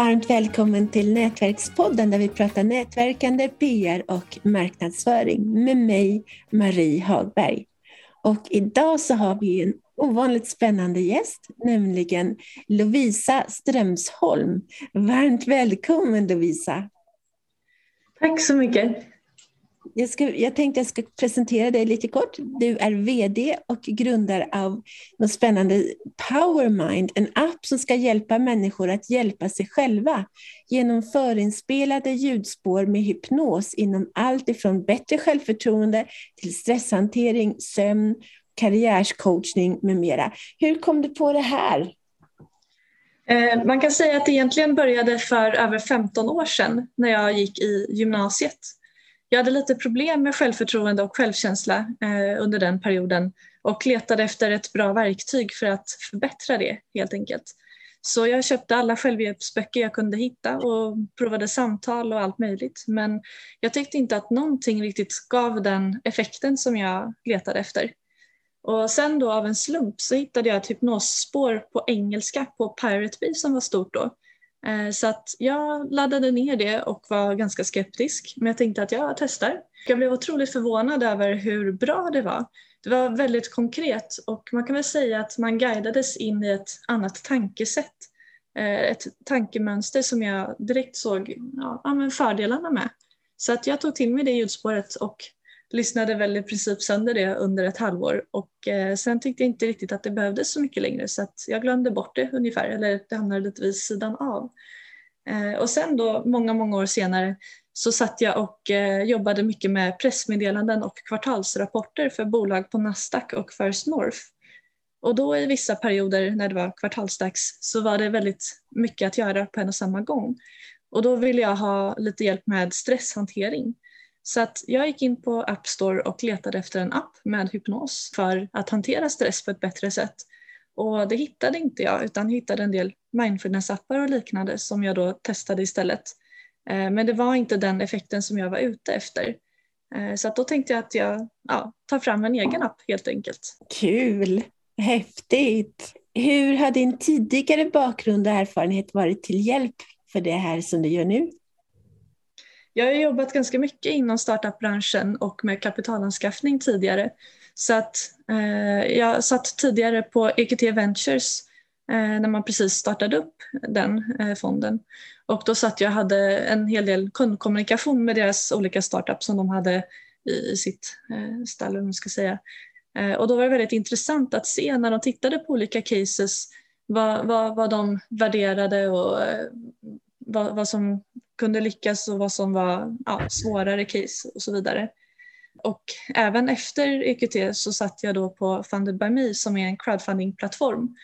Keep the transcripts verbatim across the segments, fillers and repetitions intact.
Varmt välkommen till Nätverkspodden där vi pratar nätverkande, P R och marknadsföring med mig, Marie Hagberg. Och idag så har vi en ovanligt spännande gäst, nämligen Lovisa Strömsholm. Varmt välkommen Lovisa! Tack så mycket! Jag, ska, jag tänkte jag ska presentera dig lite kort. Du är vd och grundare av något spännande Powermind, en app som ska hjälpa människor att hjälpa sig själva genom förinspelade ljudspår med hypnos inom allt ifrån bättre självförtroende till stresshantering, sömn, karriärscoachning med mera. Hur kom du på det här? Man kan säga att det egentligen började för över femton år sedan när jag gick i gymnasiet. Jag hade lite problem med självförtroende och självkänsla eh, under den perioden och letade efter ett bra verktyg för att förbättra det helt enkelt. Så jag köpte alla självhjälpsböcker jag kunde hitta och provade samtal och allt möjligt. Men jag tyckte inte att någonting riktigt gav den effekten som jag letade efter. Och sen då av en slump så hittade jag ett hypnosspår på engelska på Pirate Bay som var stort då. Så att jag laddade ner det och var ganska skeptisk, men jag tänkte att jag testar. Jag blev otroligt förvånad över hur bra det var. Det var väldigt konkret och man kan väl säga att man guidades in i ett annat tankesätt. Ett tankemönster som jag direkt såg ja, fördelarna med. Så att jag tog till mig det ljudspåret och lyssnade väl i princip sönder det under ett halvår. Och sen tyckte jag inte riktigt att det behövdes så mycket längre. Så att jag glömde bort det ungefär. Eller det hamnade lite vid sidan av. Och sen då många, många år senare så satt jag och jobbade mycket med pressmeddelanden och kvartalsrapporter för bolag på Nasdaq och First North. Och då i vissa perioder när det var kvartalsdags så var det väldigt mycket att göra på en och samma gång. Och då ville jag ha lite hjälp med stresshantering. Så att jag gick in på App Store och letade efter en app med hypnos för att hantera stress på ett bättre sätt. Och det hittade inte jag utan hittade en del mindfulness-appar och liknande som jag då testade istället. Men det var inte den effekten som jag var ute efter. Så att då tänkte jag att jag ja, tar fram en egen app helt enkelt. Kul! Häftigt! Hur har din tidigare bakgrund och erfarenhet varit till hjälp för det här som du gör nu? Jag har jobbat ganska mycket inom startupbranschen och med kapitalanskaffning tidigare. Så att, eh, jag satt tidigare på E Q T Ventures eh, när man precis startade upp den eh, fonden. Och då satt jag och hade en hel del kundkommunikation med deras olika startups som de hade i, i sitt eh, stall, om man ska säga. Eh, och då var det väldigt intressant att se när de tittade på olika cases vad, vad, vad de värderade och eh, vad, vad som kunde lyckas och vad som var ja, svårare case och så vidare. Och även efter E Q T så satt jag då på Funded by Me som är en crowdfunding-plattform.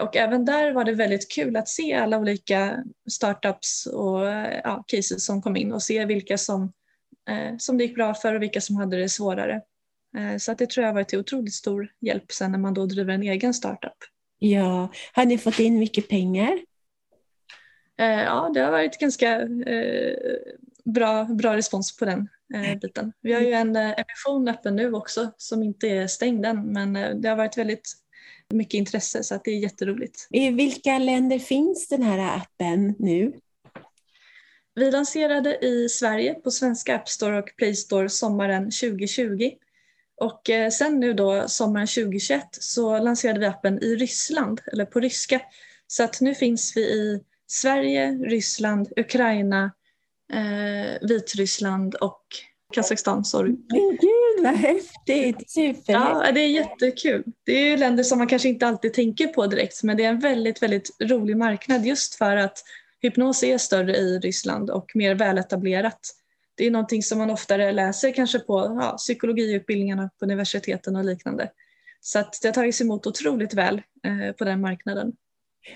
Och även där var det väldigt kul att se alla olika startups och ja, cases som kom in och se vilka som, eh, som det gick bra för och vilka som hade det svårare. Eh, så att det tror jag har varit till otroligt stor hjälp sen när man då driver en egen startup. Ja, har ni fått in mycket pengar? Ja, det har varit ganska eh, bra, bra respons på den eh, biten. Vi har ju en eh, emission öppen nu också som inte är stängd än, men eh, det har varit väldigt mycket intresse så att det är jätteroligt. I vilka länder finns den här appen nu? Vi lanserade i Sverige på svenska App Store och Play Store sommaren tjugo tjugo och eh, sen nu då sommaren tjugo tjugoett så lanserade vi appen i Ryssland eller på ryska så att nu finns vi i Sverige, Ryssland, Ukraina, eh, Vitryssland och Kazakstan. Sorry. Gud, vad häftigt! Super. Ja, det är jättekul. Det är ju länder som man kanske inte alltid tänker på direkt, men det är en väldigt, väldigt rolig marknad just för att hypnos är större i Ryssland och mer väletablerat. Det är någonting som man oftare läser kanske på ja, psykologiutbildningarna på universiteten och liknande. Så att det har tagits emot otroligt väl eh, på den marknaden.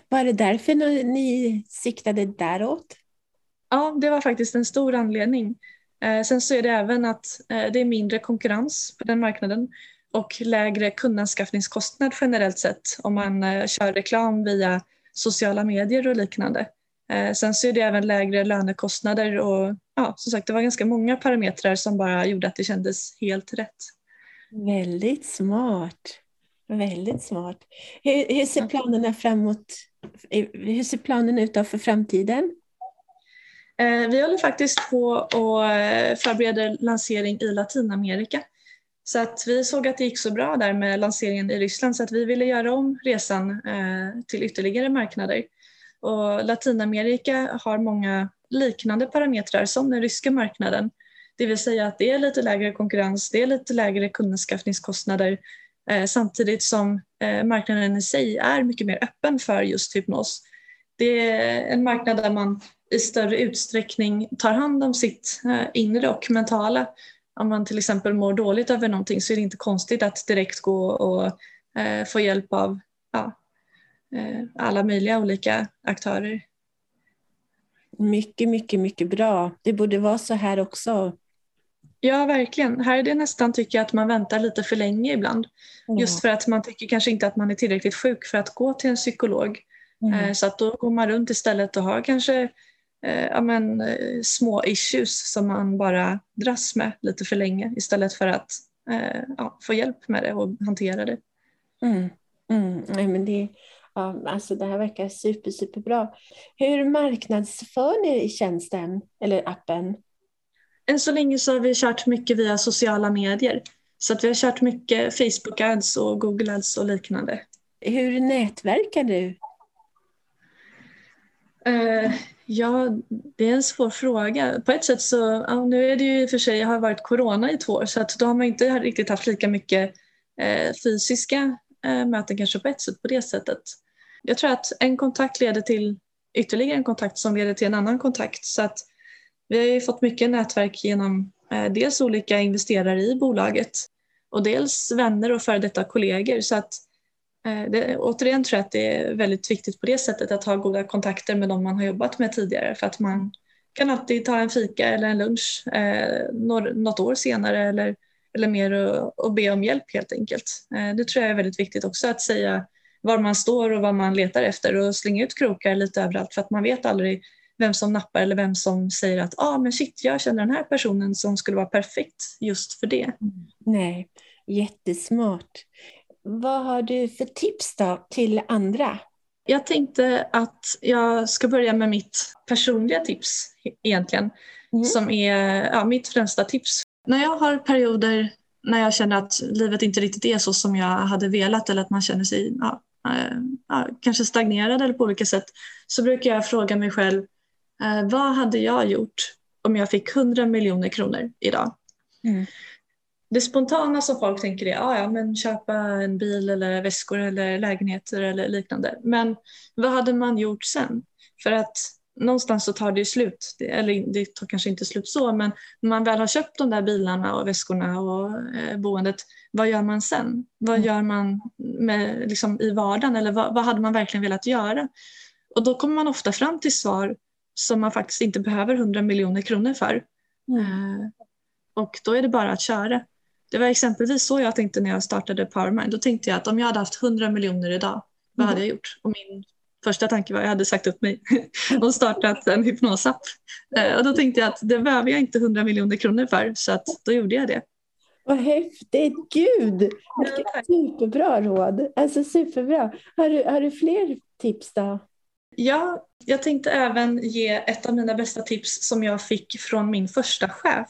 Var det därför ni siktade däråt? Ja, det var faktiskt en stor anledning. Eh, sen så är det även att eh, det är mindre konkurrens på den marknaden och lägre kundanskaffningskostnad generellt sett om man eh, kör reklam via sociala medier och liknande. Eh, sen så är det även lägre lönekostnader och ja, som sagt det var ganska många parametrar som bara gjorde att det kändes helt rätt. Väldigt smart. Väldigt smart. Hur, hur ser planerna framåt? Hur ser planen ut då för framtiden? Vi håller faktiskt på och förbereder lansering i Latinamerika. Så att vi såg att det gick så bra där med lanseringen i Ryssland, så att vi ville göra om resan till ytterligare marknader. Och Latinamerika har många liknande parametrar som den ryska marknaden. Det vill säga att det är lite lägre konkurrens, det är lite lägre kundanskaffningskostnader, samtidigt som marknaden i sig är mycket mer öppen för just hypnos. Det är en marknad där man i större utsträckning tar hand om sitt inre och mentala. Om man till exempel mår dåligt över någonting så är det inte konstigt att direkt gå och få hjälp av ja, alla möjliga olika aktörer. Mycket, mycket, mycket bra. Det borde vara så här också. Ja, verkligen. Här är det nästan, tycker jag, att man väntar lite för länge ibland. Mm. Just för att man tycker kanske inte att man är tillräckligt sjuk för att gå till en psykolog. Mm. Så att då går man runt istället och har kanske ja, men, små issues som man bara dras med lite för länge istället för att ja, få hjälp med det och hantera det. Mm. Mm. Nej, men det, ja, alltså det här verkar super, super bra. Hur marknadsför ni tjänsten eller appen? Än så länge så har vi kört mycket via sociala medier. Så att vi har kört mycket Facebook ads och Google ads och liknande. Hur nätverkar du? Uh, ja, det är en svår fråga. På ett sätt så, ja, nu är det ju i och för sig, jag har varit corona i två år. Så att då har man inte riktigt haft lika mycket uh, fysiska uh, möten kanske på ett sätt på det sättet. Jag tror att en kontakt leder till ytterligare en kontakt som leder till en annan kontakt. Så att vi har ju fått mycket nätverk genom eh, dels olika investerare i bolaget och dels vänner och före detta kollegor. Så att, eh, det, återigen tror jag att det är väldigt viktigt på det sättet att ha goda kontakter med de man har jobbat med tidigare. För att man kan alltid ta en fika eller en lunch eh, något, något år senare eller, eller mer och, och be om hjälp helt enkelt. Eh, det tror jag är väldigt viktigt också, att säga var man står och vad man letar efter och slänga ut krokar lite överallt, för att man vet aldrig vem som nappar eller vem som säger att ah, men shit, jag känner den här personen som skulle vara perfekt just för det. Mm. Nej, jättesmart. Vad har du för tips då till andra? Jag tänkte att jag ska börja med mitt personliga tips egentligen. Mm. Som är ja, mitt främsta tips. När jag har perioder när jag känner att livet inte riktigt är så som jag hade velat, eller att man känner sig ja, ja, kanske stagnerad eller på olika sätt, så brukar jag fråga mig själv: Eh, vad hade jag gjort om jag fick hundra miljoner kronor idag? Mm. Det spontana som folk tänker är ah, ja, men köpa en bil eller väskor eller lägenheter eller liknande. Men vad hade man gjort sen? För att någonstans så tar det ju slut. Det, eller det tar kanske inte slut så, men när man väl har köpt de där bilarna och väskorna och eh, boendet, vad gör man sen? Vad mm. gör man med, liksom, i vardagen? Eller vad, vad hade man verkligen velat göra? Och då kommer man ofta fram till svar som man faktiskt inte behöver hundra miljoner kronor för. Mm. Och då är det bara att köra. Det var exempelvis så jag tänkte när jag startade Powermind. Då tänkte jag att om jag hade haft hundra miljoner idag, vad mm. hade jag gjort? Och min första tanke var att jag hade sagt upp mig och startat en hypnosapp. Och då tänkte jag att det behöver jag inte hundra miljoner kronor för. Så att då gjorde jag det. Vad häftigt, gud! Vilket superbra råd. Alltså superbra. Har du, har du fler tips då? Ja, jag tänkte även ge ett av mina bästa tips som jag fick från min första chef.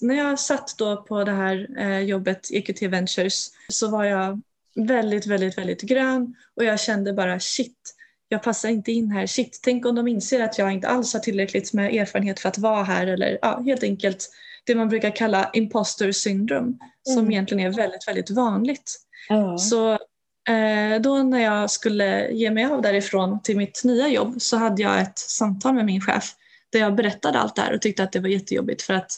När jag satt då på det här eh, jobbet, E Q T Ventures, så var jag väldigt, väldigt, väldigt grön. Och jag kände bara shit, jag passar inte in här. Shit, tänk om de inser att jag inte alls har tillräckligt med erfarenhet för att vara här. Eller ja, helt enkelt det man brukar kalla imposter syndrome, som mm. egentligen är väldigt, väldigt vanligt. Mm. Så... Då när jag skulle ge mig av därifrån till mitt nya jobb så hade jag ett samtal med min chef där jag berättade allt det här och tyckte att det var jättejobbigt för att,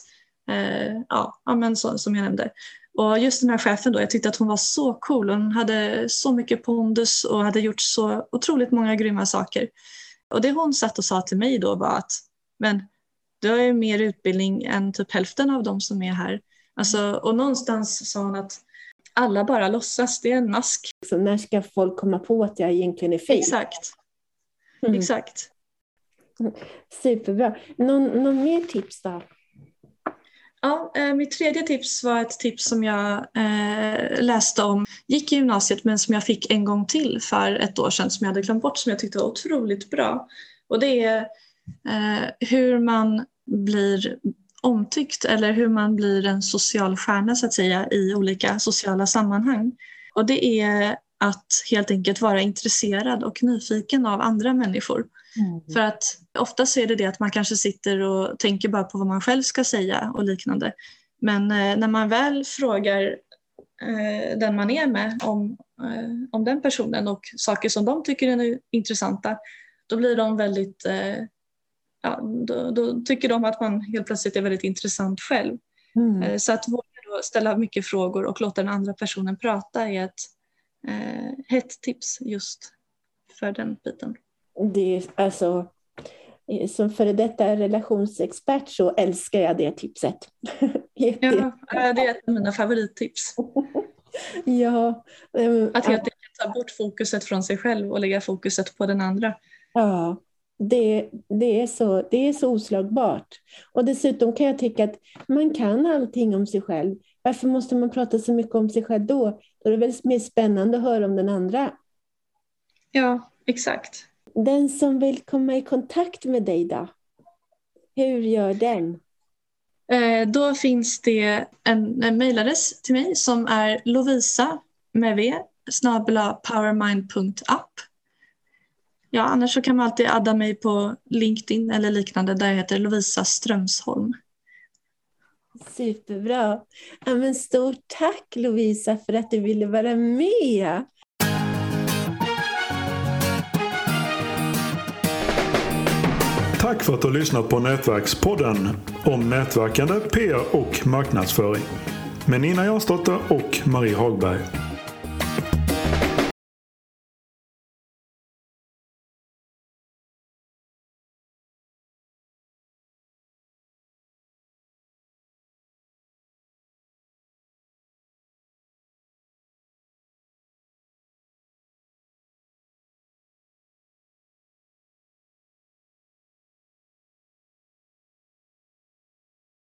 eh, ja, men så, som jag nämnde. Och just den här chefen då, jag tyckte att hon var så cool, hon hade så mycket pondus och hade gjort så otroligt många grymma saker. Och det hon satt och sa till mig då var att, men du har ju mer utbildning än typ hälften av de som är här. Alltså, och någonstans sa hon att alla bara låtsas, det är en mask. Så när ska folk komma på att jag egentligen är fel? Exakt. Mm. Exakt. Superbra. Någon, någon mer tips då? Ja, mitt tredje tips var ett tips som jag eh, läste om. Gick i gymnasiet men som jag fick en gång till för ett år sedan som jag hade glömt bort som jag tyckte var otroligt bra. Och det är eh, hur man blir omtyckt eller hur man blir en social stjärna så att säga i olika sociala sammanhang. Och det är att helt enkelt vara intresserad och nyfiken av andra människor. Mm. För att ofta så är det det att man kanske sitter och tänker bara på vad man själv ska säga och liknande. Men eh, när man väl frågar eh, den man är med om, eh, om den personen och saker som de tycker är intressanta, då blir de väldigt, eh, ja, då, då tycker de att man helt plötsligt är väldigt intressant själv. Mm. Eh, så att våga då ställa mycket frågor och låta den andra personen prata är ett eh, hett tips just för den biten. Det är, alltså, som före detta relationsexpert så älskar jag det tipset. Ja, det är ett av mina favorittips. Ja, um, att helt enkelt ta bort fokuset från sig själv och lägga fokuset på den andra. Ja, det, det, är så, det är så oslagbart. Och dessutom kan jag tycka att man kan allting om sig själv. Varför måste man prata så mycket om sig själv då? Då är det väl mer spännande att höra om den andra. Ja, exakt. Den som vill komma i kontakt med dig då, hur gör den? Eh, då finns det en, en mejladress till mig som är lovisa med v, snabel-a powermind punkt app. Ja, annars så kan man alltid adda mig på LinkedIn eller liknande där jag heter Lovisa Strömsholm. Superbra. Ja, men stort tack Lovisa för att du ville vara med. Tack för att du har lyssnat på Nätverkspodden om nätverkande, P R och marknadsföring med Nina Jansdotter och Marie Hagberg.